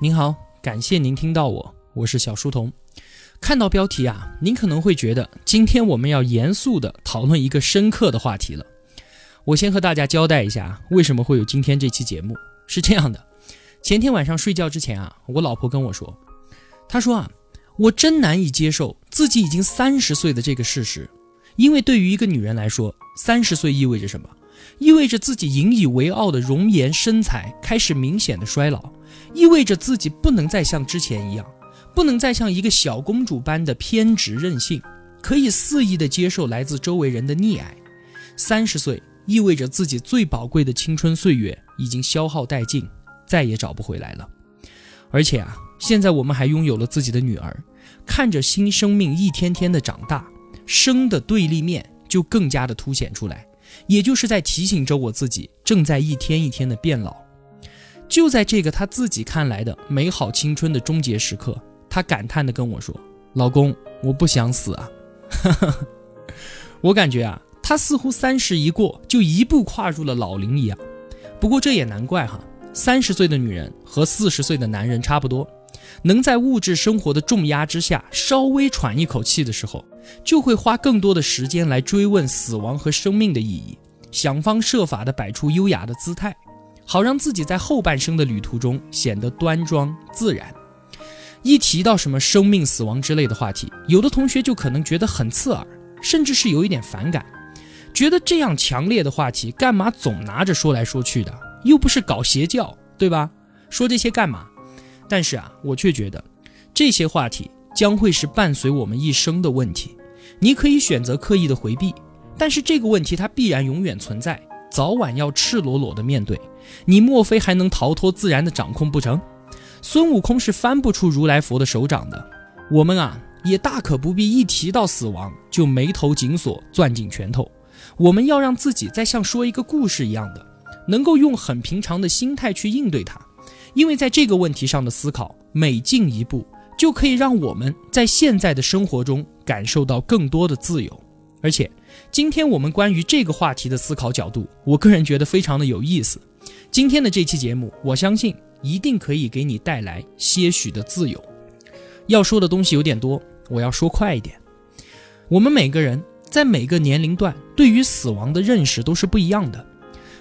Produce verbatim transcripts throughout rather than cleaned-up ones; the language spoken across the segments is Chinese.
您好，感谢您听到我，我是小书童。看到标题啊，您可能会觉得今天我们要严肃地讨论一个深刻的话题了。我先和大家交代一下，为什么会有今天这期节目。是这样的，前天晚上睡觉之前啊，我老婆跟我说，她说啊，我真难以接受自己已经三十岁的这个事实。因为对于一个女人来说，三十岁意味着什么？意味着自己引以为傲的容颜身材开始明显的衰老，意味着自己不能再像之前一样，不能再像一个小公主般的偏执任性，可以肆意的接受来自周围人的溺爱。三十岁意味着自己最宝贵的青春岁月已经消耗殆尽，再也找不回来了。而且啊，现在我们还拥有了自己的女儿，看着新生命一天天的长大，生的对立面就更加的凸显出来，也就是在提醒着我自己正在一天一天的变老。就在这个他自己看来的美好青春的终结时刻，他感叹地跟我说，老公，我不想死啊。我感觉啊，他似乎三十一过就一步跨入了老龄一样。不过这也难怪哈，三十岁的女人和四十岁的男人差不多，能在物质生活的重压之下稍微喘一口气的时候，就会花更多的时间来追问死亡和生命的意义，想方设法地摆出优雅的姿态，好让自己在后半生的旅途中显得端庄自然。一提到什么生命死亡之类的话题，有的同学就可能觉得很刺耳，甚至是有一点反感，觉得这样强烈的话题干嘛总拿着说来说去的，又不是搞邪教，对吧？说这些干嘛？但是啊，我却觉得这些话题将会是伴随我们一生的问题。你可以选择刻意的回避，但是这个问题它必然永远存在，早晚要赤裸裸的面对。你莫非还能逃脱自然的掌控不成？孙悟空是翻不出如来佛的手掌的。我们啊，也大可不必一提到死亡就眉头紧锁，攥紧拳头。我们要让自己再像说一个故事一样的，能够用很平常的心态去应对它。因为在这个问题上的思考，每进一步就可以让我们在现在的生活中感受到更多的自由。而且今天我们关于这个话题的思考角度，我个人觉得非常的有意思。今天的这期节目，我相信一定可以给你带来些许的自由。要说的东西有点多，我要说快一点。我们每个人在每个年龄段对于死亡的认识都是不一样的。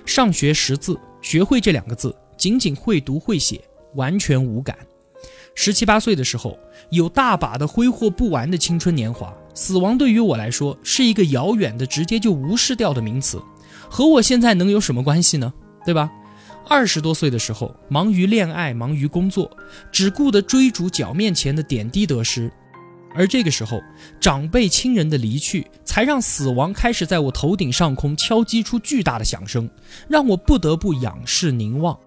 上学识字，学会这两个字，仅仅会读会写，完全无感。十七八岁的时候，有大把的挥霍不完的青春年华，死亡对于我来说是一个遥远的直接就无视掉的名词，和我现在能有什么关系呢？对吧？二十多岁的时候，忙于恋爱，忙于工作，只顾得追逐脚面前的点滴得失。而这个时候，长辈亲人的离去，才让死亡开始在我头顶上空敲击出巨大的响声，让我不得不仰视凝望。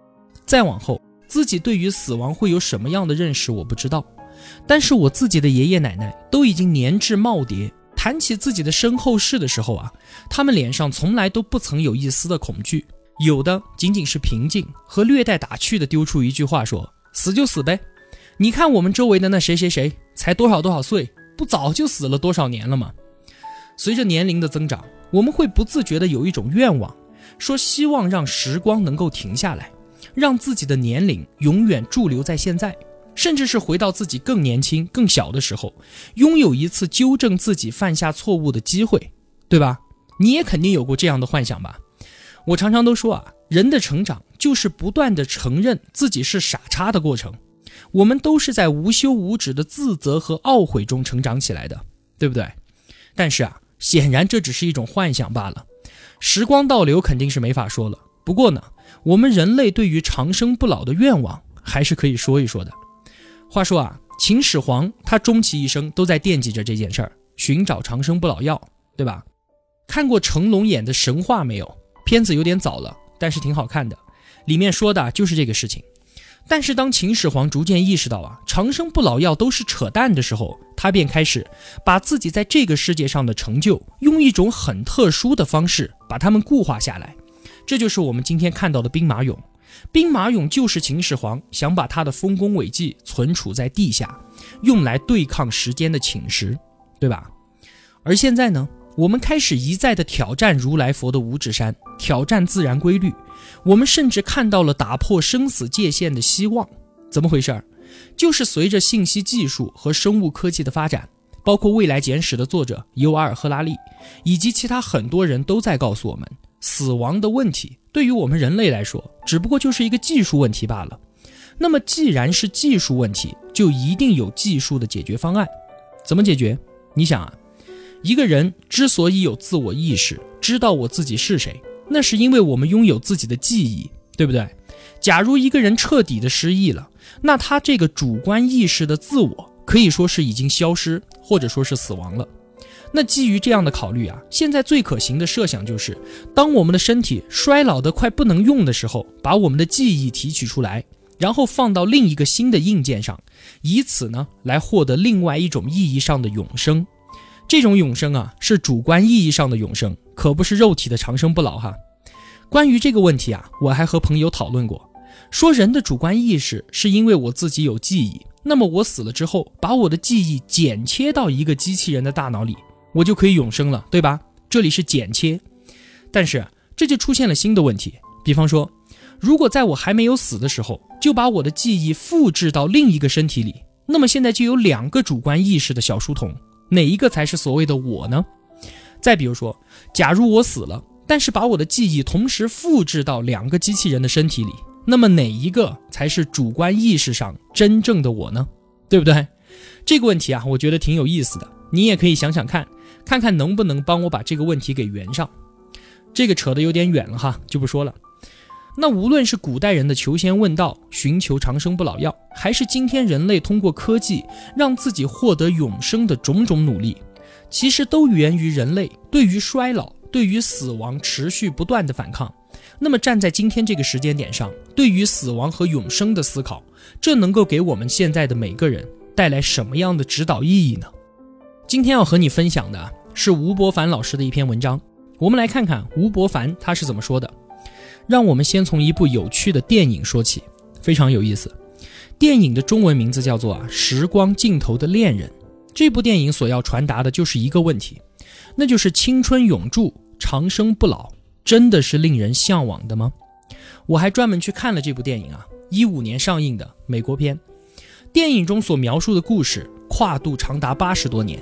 再往后，自己对于死亡会有什么样的认识我不知道，但是我自己的爷爷奶奶都已经年至耄耋，谈起自己的身后事的时候啊，他们脸上从来都不曾有一丝的恐惧，有的仅仅是平静和略带打趣的丢出一句话说，死就死呗，你看我们周围的那谁谁谁才多少多少岁，不早就死了多少年了吗？随着年龄的增长，我们会不自觉的有一种愿望，说希望让时光能够停下来，让自己的年龄永远驻留在现在，甚至是回到自己更年轻更小的时候，拥有一次纠正自己犯下错误的机会，对吧？你也肯定有过这样的幻想吧。我常常都说啊，人的成长就是不断的承认自己是傻叉的过程，我们都是在无休无止的自责和懊悔中成长起来的，对不对？但是啊，显然这只是一种幻想罢了，时光倒流肯定是没法说了。不过呢，我们人类对于长生不老的愿望还是可以说一说的。话说啊，秦始皇他终其一生都在惦记着这件事儿，寻找长生不老药，对吧？看过成龙演的神话没有？片子有点早了，但是挺好看的，里面说的就是这个事情。但是当秦始皇逐渐意识到啊，长生不老药都是扯淡的时候，他便开始把自己在这个世界上的成就用一种很特殊的方式把它们固化下来，这就是我们今天看到的兵马俑。兵马俑就是秦始皇想把他的丰功伟绩存储在地下，用来对抗时间的侵蚀，对吧？而现在呢，我们开始一再的挑战如来佛的五指山，挑战自然规律，我们甚至看到了打破生死界限的希望。怎么回事儿？就是随着信息技术和生物科技的发展，包括《未来简史》的作者尤瓦尔·赫拉利以及其他很多人都在告诉我们，死亡的问题对于我们人类来说只不过就是一个技术问题罢了。那么既然是技术问题，就一定有技术的解决方案。怎么解决？你想啊，一个人之所以有自我意识，知道我自己是谁，那是因为我们拥有自己的记忆，对不对？假如一个人彻底的失忆了，那他这个主观意识的自我可以说是已经消失，或者说是死亡了。那基于这样的考虑啊，现在最可行的设想就是，当我们的身体衰老得快不能用的时候，把我们的记忆提取出来，然后放到另一个新的硬件上，以此呢来获得另外一种意义上的永生。这种永生啊，是主观意义上的永生，可不是肉体的长生不老哈。关于这个问题啊，我还和朋友讨论过，说人的主观意识是因为我自己有记忆，那么我死了之后，把我的记忆剪切到一个机器人的大脑里，我就可以永生了，对吧？这里是剪切。但是这就出现了新的问题，比方说，如果在我还没有死的时候，就把我的记忆复制到另一个身体里，那么现在就有两个主观意识的小书童，哪一个才是所谓的我呢？再比如说，假如我死了，但是把我的记忆同时复制到两个机器人的身体里，那么哪一个才是主观意识上真正的我呢？对不对？这个问题啊，我觉得挺有意思的，你也可以想想看，看看能不能帮我把这个问题给圆上。这个扯得有点远了哈，就不说了。那无论是古代人的求仙问道，寻求长生不老药，还是今天人类通过科技让自己获得永生的种种努力，其实都源于人类对于衰老、对于死亡持续不断的反抗。那么站在今天这个时间点上，对于死亡和永生的思考，这能够给我们现在的每个人带来什么样的指导意义呢？今天要和你分享的是吴伯凡老师的一篇文章，我们来看看吴伯凡他是怎么说的。让我们先从一部有趣的电影说起，非常有意思。电影的中文名字叫做《时光尽头的恋人》。这部电影所要传达的就是一个问题，那就是青春永驻、长生不老，真的是令人向往的吗？我还专门去看了这部电影啊，一五年上映的美国片。电影中所描述的故事跨度长达八十多年，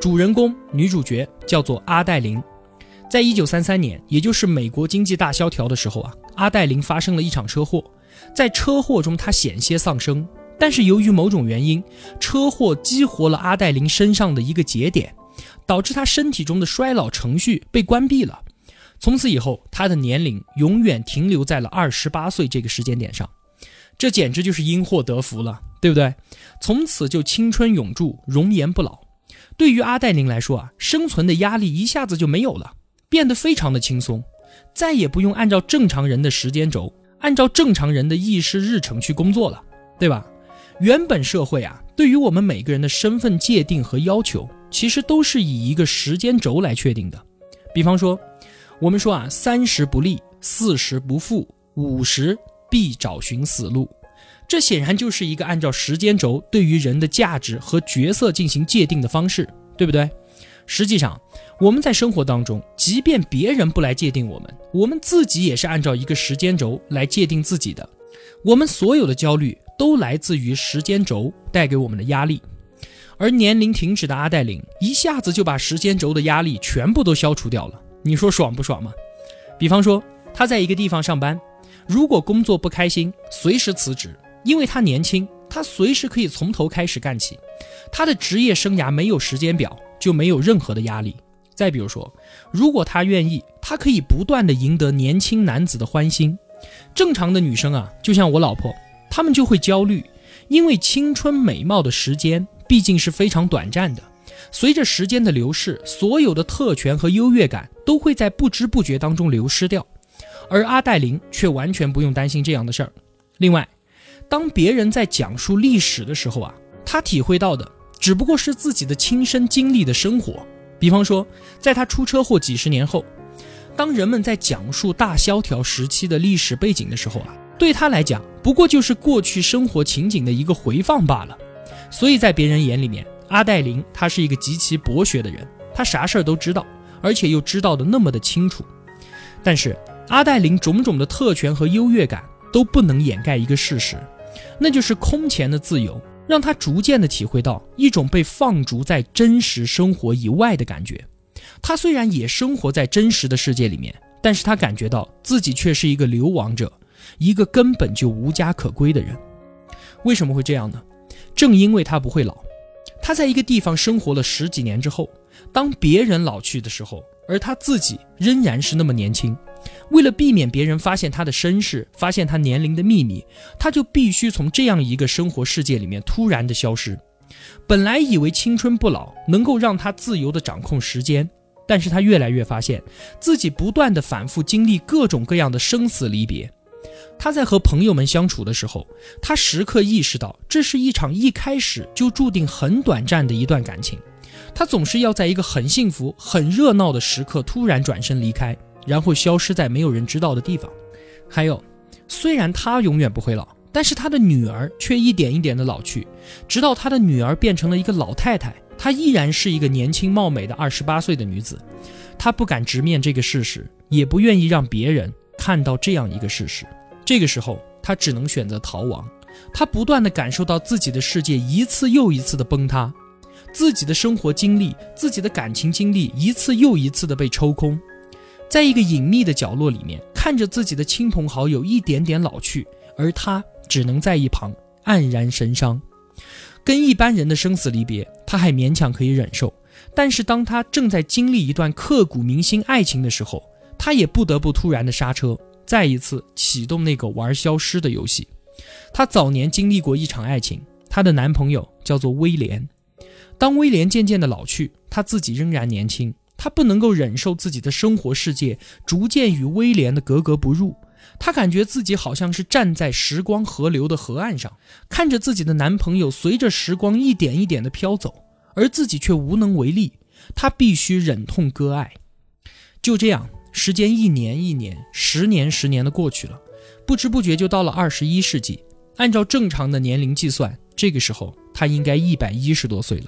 主人公女主角叫做阿黛琳。在一九三三年，也就是美国经济大萧条的时候啊，阿黛琳发生了一场车祸，在车祸中她险些丧生，但是由于某种原因，车祸激活了阿黛琳身上的一个节点，导致她身体中的衰老程序被关闭了，从此以后她的年龄永远停留在了二十八岁这个时间点上。这简直就是因祸得福了，对不对？从此就青春永驻、容颜不老。对于阿黛琳来说啊，生存的压力一下子就没有了，变得非常的轻松，再也不用按照正常人的时间轴，按照正常人的议事日程去工作了，对吧？原本社会啊，对于我们每个人的身份界定和要求，其实都是以一个时间轴来确定的。比方说，我们说啊，三十不立，四十不惑，五十必找寻死路。这显然就是一个按照时间轴对于人的价值和角色进行界定的方式，对不对？实际上，我们在生活当中，即便别人不来界定我们，我们自己也是按照一个时间轴来界定自己的。我们所有的焦虑都来自于时间轴带给我们的压力。而年龄停止的阿黛琳，一下子就把时间轴的压力全部都消除掉了。你说爽不爽吗？比方说，她在一个地方上班，如果工作不开心，随时辞职，因为她年轻，她随时可以从头开始干起。她的职业生涯没有时间表，就没有任何的压力。再比如说，如果她愿意，她可以不断的赢得年轻男子的欢心。正常的女生啊，就像我老婆，她们就会焦虑，因为青春美貌的时间毕竟是非常短暂的，随着时间的流逝，所有的特权和优越感都会在不知不觉当中流失掉。而阿黛琳却完全不用担心这样的事儿。另外，当别人在讲述历史的时候啊，她体会到的只不过是自己的亲身经历的生活。比方说，在他出车祸几十年后，当人们在讲述大萧条时期的历史背景的时候啊，对他来讲不过就是过去生活情景的一个回放罢了。所以在别人眼里面，阿黛琳她是一个极其博学的人，她啥事儿都知道，而且又知道的那么的清楚。但是阿黛琳种种的特权和优越感都不能掩盖一个事实，那就是空前的自由，让他逐渐地体会到一种被放逐在真实生活以外的感觉。他虽然也生活在真实的世界里面，但是他感觉到自己却是一个流亡者，一个根本就无家可归的人。为什么会这样呢？正因为他不会老。他在一个地方生活了十几年之后，当别人老去的时候，而他自己仍然是那么年轻。为了避免别人发现他的身世，发现他年龄的秘密，他就必须从这样一个生活世界里面突然的消失。本来以为青春不老能够让他自由的掌控时间，但是他越来越发现自己不断的反复经历各种各样的生死离别。他在和朋友们相处的时候，他时刻意识到这是一场一开始就注定很短暂的一段感情。他总是要在一个很幸福很热闹的时刻突然转身离开，然后消失在没有人知道的地方。还有，虽然他永远不会老，但是他的女儿却一点一点的老去，直到他的女儿变成了一个老太太，她依然是一个年轻貌美的二十八岁的女子。她不敢直面这个事实，也不愿意让别人看到这样一个事实。这个时候，她只能选择逃亡。她不断地感受到自己的世界一次又一次的崩塌，自己的生活经历，自己的感情经历一次又一次的被抽空。在一个隐秘的角落里面，看着自己的亲朋好友一点点老去，而他只能在一旁黯然神伤。跟一般人的生死离别，他还勉强可以忍受，但是当他正在经历一段刻骨铭心爱情的时候，他也不得不突然的刹车，再一次启动那个玩消失的游戏。他早年经历过一场爱情，他的男朋友叫做威廉。当威廉渐渐的老去，他自己仍然年轻，他不能够忍受自己的生活世界逐渐与威廉的格格不入。他感觉自己好像是站在时光河流的河岸上，看着自己的男朋友随着时光一点一点的飘走，而自己却无能为力。他必须忍痛割爱。就这样，时间一年一年，十年十年的过去了，不知不觉就到了二十一世纪。按照正常的年龄计算，这个时候他应该一百一十多岁了。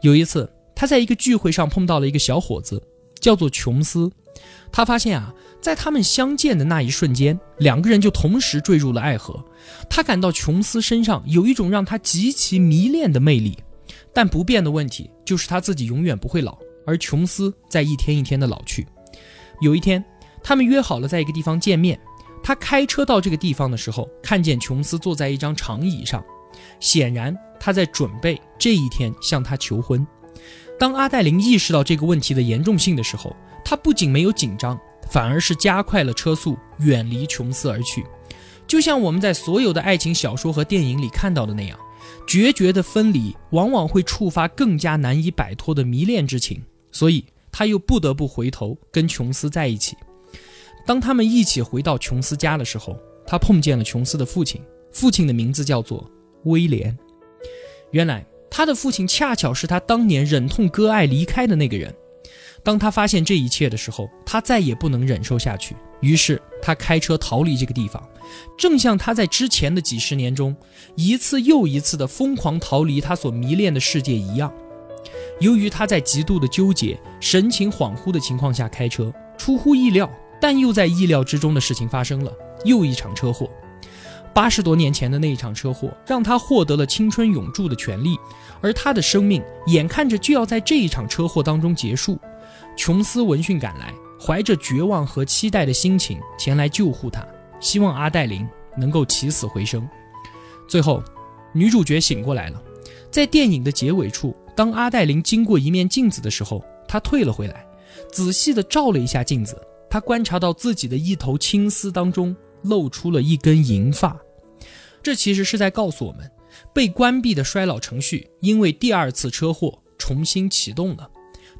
有一次，他在一个聚会上碰到了一个小伙子，叫做琼斯。他发现啊，在他们相见的那一瞬间，两个人就同时坠入了爱河。他感到琼斯身上有一种让他极其迷恋的魅力，但不变的问题就是他自己永远不会老，而琼斯在一天一天的老去。有一天，他们约好了在一个地方见面。他开车到这个地方的时候，看见琼斯坐在一张长椅上，显然他在准备这一天向他求婚。当阿黛琳意识到这个问题的严重性的时候，她不仅没有紧张，反而是加快了车速，远离琼斯而去。就像我们在所有的爱情小说和电影里看到的那样，决绝的分离往往会触发更加难以摆脱的迷恋之情，所以她又不得不回头跟琼斯在一起。当他们一起回到琼斯家的时候，她碰见了琼斯的父亲，父亲的名字叫做威廉。原来他的父亲恰巧是他当年忍痛割爱离开的那个人。当他发现这一切的时候，他再也不能忍受下去，于是他开车逃离这个地方。正像他在之前的几十年中一次又一次的疯狂逃离他所迷恋的世界一样。由于他在极度的纠结、神情恍惚的情况下开车，出乎意料但又在意料之中的事情发生了，又一场车祸。八十多年前的那一场车祸让他获得了青春永驻的权利，而他的生命眼看着就要在这一场车祸当中结束。琼斯闻讯赶来，怀着绝望和期待的心情前来救护他，希望阿黛琳能够起死回生。最后，女主角醒过来了。在电影的结尾处，当阿黛琳经过一面镜子的时候，她退了回来，仔细地照了一下镜子，她观察到自己的一头青丝当中露出了一根银发。这其实是在告诉我们，被关闭的衰老程序因为第二次车祸重新启动了，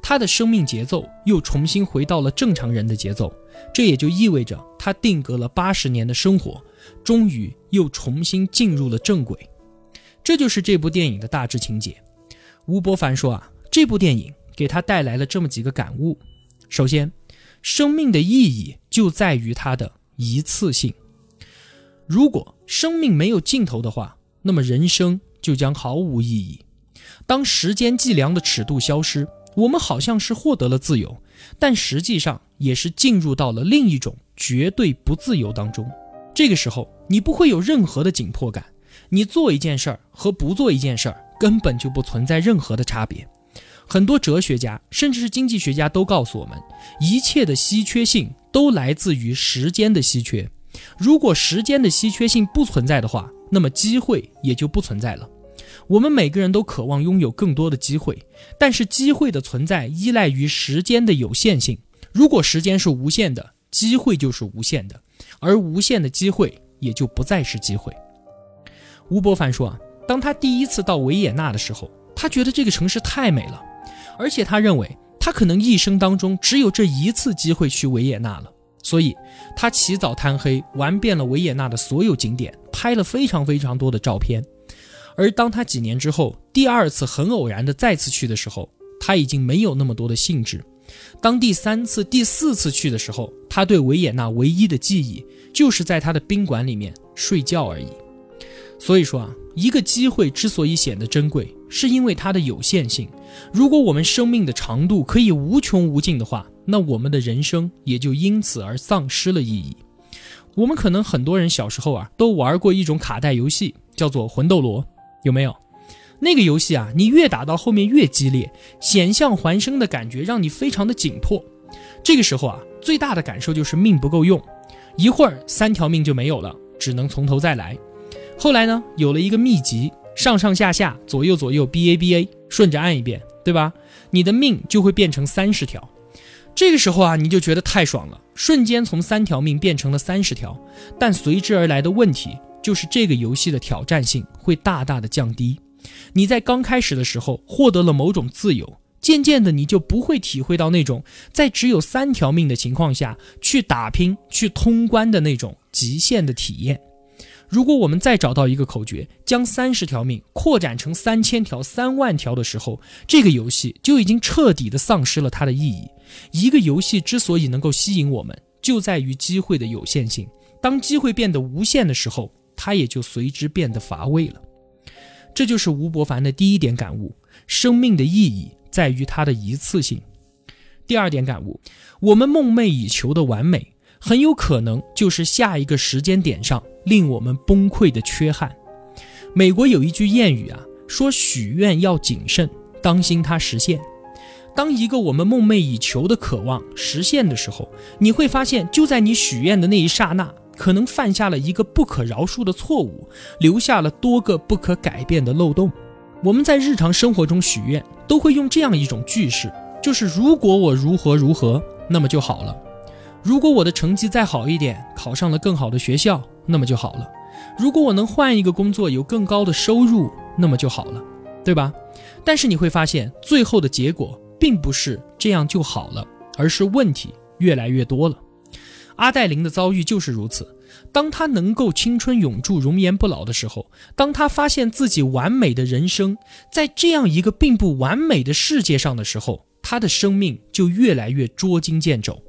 他的生命节奏又重新回到了正常人的节奏。这也就意味着他定格了八十年的生活终于又重新进入了正轨。这就是这部电影的大致情节。吴伯凡说啊，这部电影给他带来了这么几个感悟。首先，生命的意义就在于它的一次性。如果生命没有尽头的话，那么人生就将毫无意义。当时间计量的尺度消失，我们好像是获得了自由，但实际上也是进入到了另一种绝对不自由当中。这个时候，你不会有任何的紧迫感，你做一件事儿和不做一件事儿根本就不存在任何的差别。很多哲学家甚至是经济学家都告诉我们，一切的稀缺性都来自于时间的稀缺。如果时间的稀缺性不存在的话，那么机会也就不存在了。我们每个人都渴望拥有更多的机会，但是机会的存在依赖于时间的有限性。如果时间是无限的，机会就是无限的，而无限的机会也就不再是机会。吴伯凡说啊，当他第一次到维也纳的时候，他觉得这个城市太美了，而且他认为他可能一生当中只有这一次机会去维也纳了，所以他起早贪黑玩遍了维也纳的所有景点，拍了非常非常多的照片。而当他几年之后第二次很偶然的再次去的时候，他已经没有那么多的兴致。当第三次第四次去的时候，他对维也纳唯一的记忆就是在他的宾馆里面睡觉而已。所以说啊，一个机会之所以显得珍贵，是因为它的有限性。如果我们生命的长度可以无穷无尽的话，那我们的人生也就因此而丧失了意义。我们可能很多人小时候啊，都玩过一种卡带游戏，叫做魂斗罗，有没有？那个游戏啊，你越打到后面越激烈，险象环生的感觉让你非常的紧迫。这个时候啊，最大的感受就是命不够用，一会儿三条命就没有了，只能从头再来。后来呢，有了一个秘籍，上上下下左右左右 B A B A 顺着按一遍，对吧？你的命就会变成三十条。这个时候啊，你就觉得太爽了，瞬间从三条命变成了三十条。但随之而来的问题就是这个游戏的挑战性会大大的降低。你在刚开始的时候获得了某种自由，渐渐的你就不会体会到那种在只有三条命的情况下去打拼去通关的那种极限的体验。如果我们再找到一个口诀，将三十条命扩展成三千条、三万条的时候，这个游戏就已经彻底的丧失了它的意义。一个游戏之所以能够吸引我们，就在于机会的有限性。当机会变得无限的时候，它也就随之变得乏味了。这就是吴伯凡的第一点感悟，生命的意义在于它的一次性。第二点感悟，我们梦寐以求的完美，很有可能就是下一个时间点上令我们崩溃的缺憾。美国有一句谚语啊，说许愿要谨慎，当心它实现。当一个我们梦寐以求的渴望实现的时候，你会发现就在你许愿的那一刹那，可能犯下了一个不可饶恕的错误，留下了多个不可改变的漏洞。我们在日常生活中许愿都会用这样一种句式，就是如果我如何如何，那么就好了。如果我的成绩再好一点，考上了更好的学校，那么就好了。如果我能换一个工作，有更高的收入，那么就好了，对吧？但是你会发现，最后的结果并不是这样就好了，而是问题越来越多了。阿黛琳的遭遇就是如此，当她能够青春永驻、容颜不老的时候，当她发现自己完美的人生在这样一个并不完美的世界上的时候，她的生命就越来越捉襟见肘，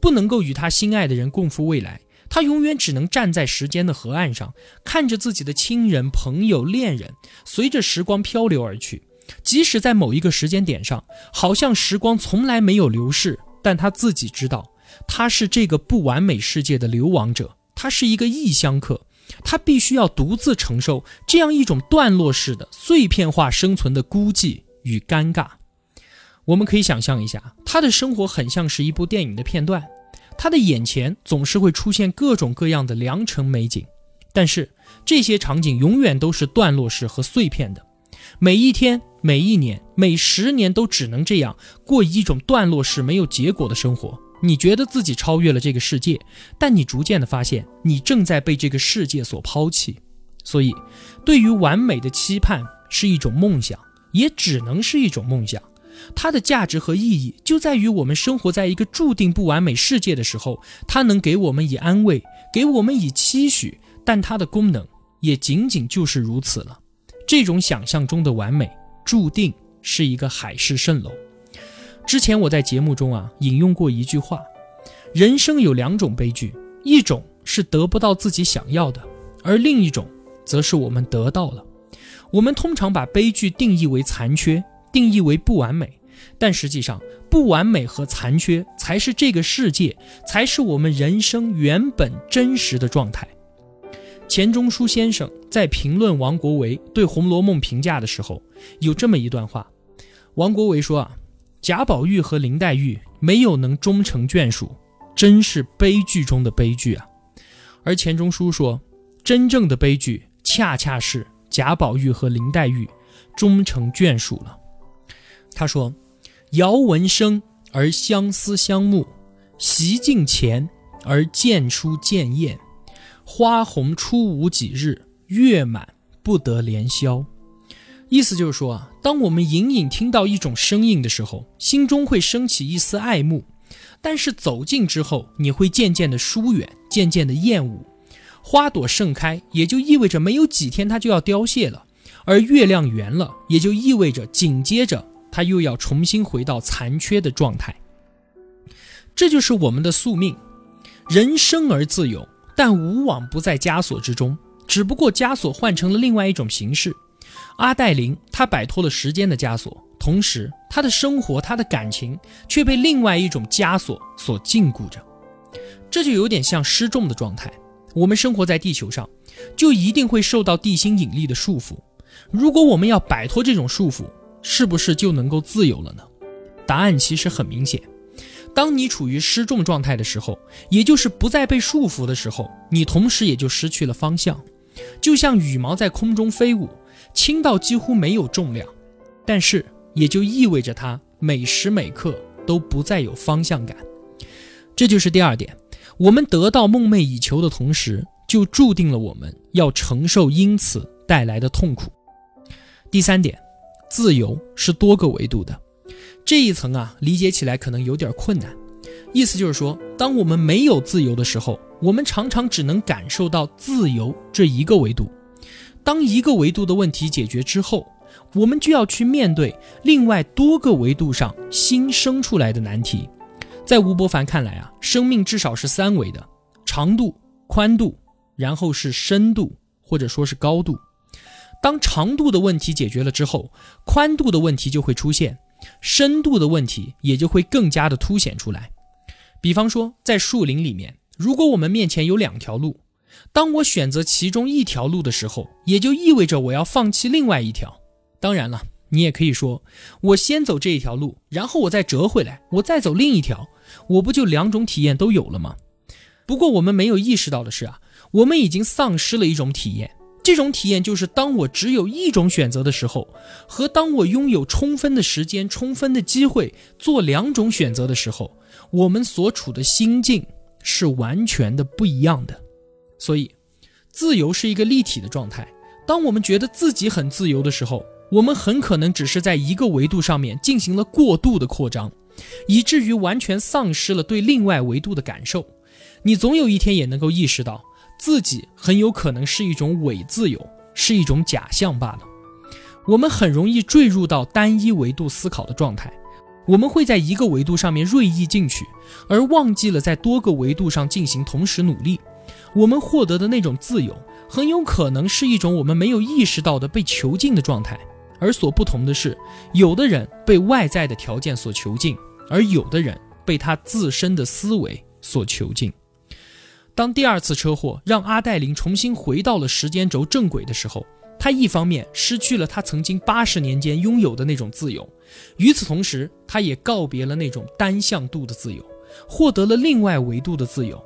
不能够与他心爱的人共赴未来。他永远只能站在时间的河岸上，看着自己的亲人、朋友、恋人随着时光漂流而去。即使在某一个时间点上，好像时光从来没有流逝，但他自己知道，他是这个不完美世界的流亡者，他是一个异乡客，他必须要独自承受这样一种段落式的碎片化生存的孤寂与尴尬。我们可以想象一下，他的生活很像是一部电影的片段，他的眼前总是会出现各种各样的良辰美景，但是这些场景永远都是段落式和碎片的。每一天、每一年、每十年都只能这样过一种段落式没有结果的生活。你觉得自己超越了这个世界，但你逐渐的发现你正在被这个世界所抛弃。所以对于完美的期盼是一种梦想，也只能是一种梦想。它的价值和意义就在于我们生活在一个注定不完美世界的时候，它能给我们以安慰，给我们以期许，但它的功能也仅仅就是如此了。这种想象中的完美注定是一个海市蜃楼。之前我在节目中啊引用过一句话，人生有两种悲剧，一种是得不到自己想要的，而另一种则是我们得到了。我们通常把悲剧定义为残缺，定义为不完美，但实际上不完美和残缺才是这个世界，才是我们人生原本真实的状态。钱钟书先生在评论王国维对《红楼梦》评价的时候，有这么一段话。王国维说啊，贾宝玉和林黛玉没有能终成眷属，真是悲剧中的悲剧啊。而钱钟书说，真正的悲剧恰恰是贾宝玉和林黛玉终成眷属了。他说，遥闻声而相思相慕，席近前而渐疏渐厌，花红初无几日，月满不得连宵。意思就是说啊，当我们隐隐听到一种声音的时候，心中会升起一丝爱慕，但是走近之后，你会渐渐的疏远，渐渐的厌恶。花朵盛开，也就意味着没有几天它就要凋谢了，而月亮圆了，也就意味着紧接着它又要重新回到残缺的状态。这就是我们的宿命。人生而自由，但无往不在枷锁之中，只不过枷锁换成了另外一种形式。阿黛林她摆脱了时间的枷锁，同时她的生活，她的感情却被另外一种枷锁所禁锢着。这就有点像失重的状态。我们生活在地球上，就一定会受到地心引力的束缚。如果我们要摆脱这种束缚，是不是就能够自由了呢？答案其实很明显。当你处于失重状态的时候，也就是不再被束缚的时候，你同时也就失去了方向。就像羽毛在空中飞舞，轻到几乎没有重量，但是也就意味着它每时每刻都不再有方向感。这就是第二点，我们得到梦寐以求的同时，就注定了我们要承受因此带来的痛苦。第三点，自由是多个维度的。这一层啊，理解起来可能有点困难。意思就是说，当我们没有自由的时候，我们常常只能感受到自由这一个维度。当一个维度的问题解决之后，我们就要去面对另外多个维度上新生出来的难题。在吴伯凡看来啊，生命至少是三维的，长度、宽度，然后是深度，或者说是高度。当长度的问题解决了之后，宽度的问题就会出现，深度的问题也就会更加的凸显出来。比方说，在树林里面，如果我们面前有两条路，当我选择其中一条路的时候，也就意味着我要放弃另外一条。当然了，你也可以说，我先走这一条路，然后我再折回来，我再走另一条，我不就两种体验都有了吗？不过我们没有意识到的是啊，我们已经丧失了一种体验。这种体验就是当我只有一种选择的时候，和当我拥有充分的时间、充分的机会做两种选择的时候，我们所处的心境是完全的不一样的。所以，自由是一个立体的状态。当我们觉得自己很自由的时候，我们很可能只是在一个维度上面进行了过度的扩张，以至于完全丧失了对另外维度的感受。你总有一天也能够意识到，自己很有可能是一种伪自由，是一种假象罢了。我们很容易坠入到单一维度思考的状态，我们会在一个维度上面锐意进取，而忘记了在多个维度上进行同时努力。我们获得的那种自由，很有可能是一种我们没有意识到的被囚禁的状态。而所不同的是，有的人被外在的条件所囚禁，而有的人被他自身的思维所囚禁。当第二次车祸让阿黛琳重新回到了时间轴正轨的时候，她一方面失去了她曾经八十年间拥有的那种自由，与此同时，她也告别了那种单向度的自由，获得了另外维度的自由。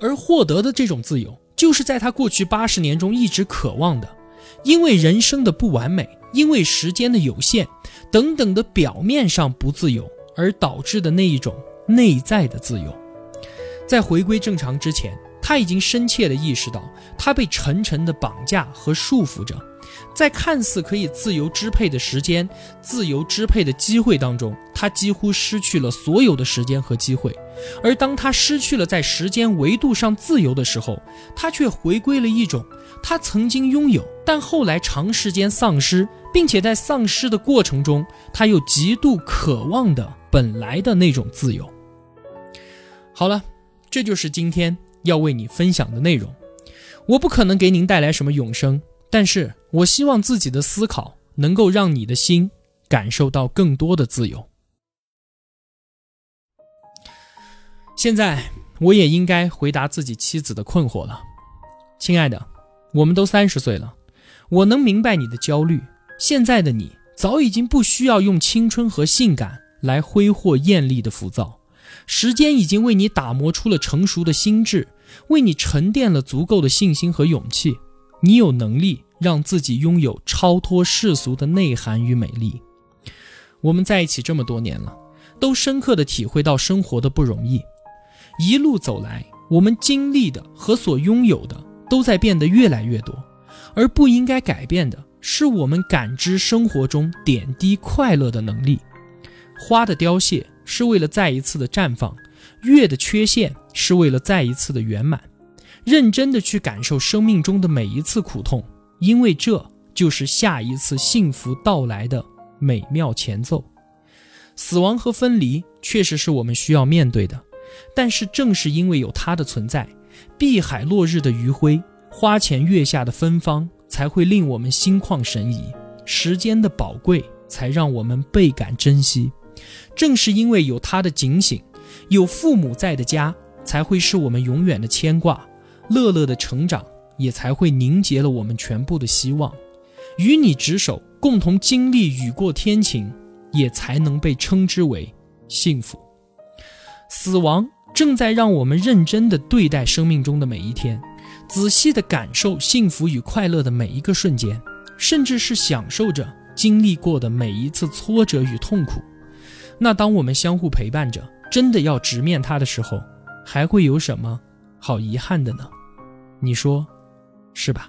而获得的这种自由，就是在她过去八十年中一直渴望的。因为人生的不完美，因为时间的有限，等等的表面上不自由，而导致的那一种内在的自由。在回归正常之前，他已经深切地意识到，他被沉沉地绑架和束缚着，在看似可以自由支配的时间、自由支配的机会当中，他几乎失去了所有的时间和机会。而当他失去了在时间维度上自由的时候，他却回归了一种他曾经拥有，但后来长时间丧失，并且在丧失的过程中，他又极度渴望的本来的那种自由。好了，这就是今天要为你分享的内容。我不可能给您带来什么永生，但是我希望自己的思考能够让你的心感受到更多的自由。现在我也应该回答自己妻子的困惑了。亲爱的，我们都三十岁了，我能明白你的焦虑。现在的你早已经不需要用青春和性感来挥霍艳丽的浮躁，时间已经为你打磨出了成熟的心智，为你沉淀了足够的信心和勇气。你有能力让自己拥有超脱世俗的内涵与美丽。我们在一起这么多年了，都深刻地体会到生活的不容易。一路走来，我们经历的和所拥有的都在变得越来越多，而不应该改变的是我们感知生活中点滴快乐的能力。花的凋谢是为了再一次的绽放，月的缺陷是为了再一次的圆满。认真地去感受生命中的每一次苦痛，因为这就是下一次幸福到来的美妙前奏。死亡和分离确实是我们需要面对的，但是正是因为有它的存在，碧海落日的余晖，花前月下的芬芳，才会令我们心旷神怡，时间的宝贵才让我们倍感珍惜。正是因为有它的警醒，有父母在的家才会是我们永远的牵挂，乐乐的成长也才会凝结了我们全部的希望。与你执手，共同经历雨过天晴，也才能被称之为幸福。死亡正在让我们认真地对待生命中的每一天，仔细地感受幸福与快乐的每一个瞬间，甚至是享受着经历过的每一次挫折与痛苦。那当我们相互陪伴着，真的要直面它的时候，还会有什么好遗憾的呢？你说是吧？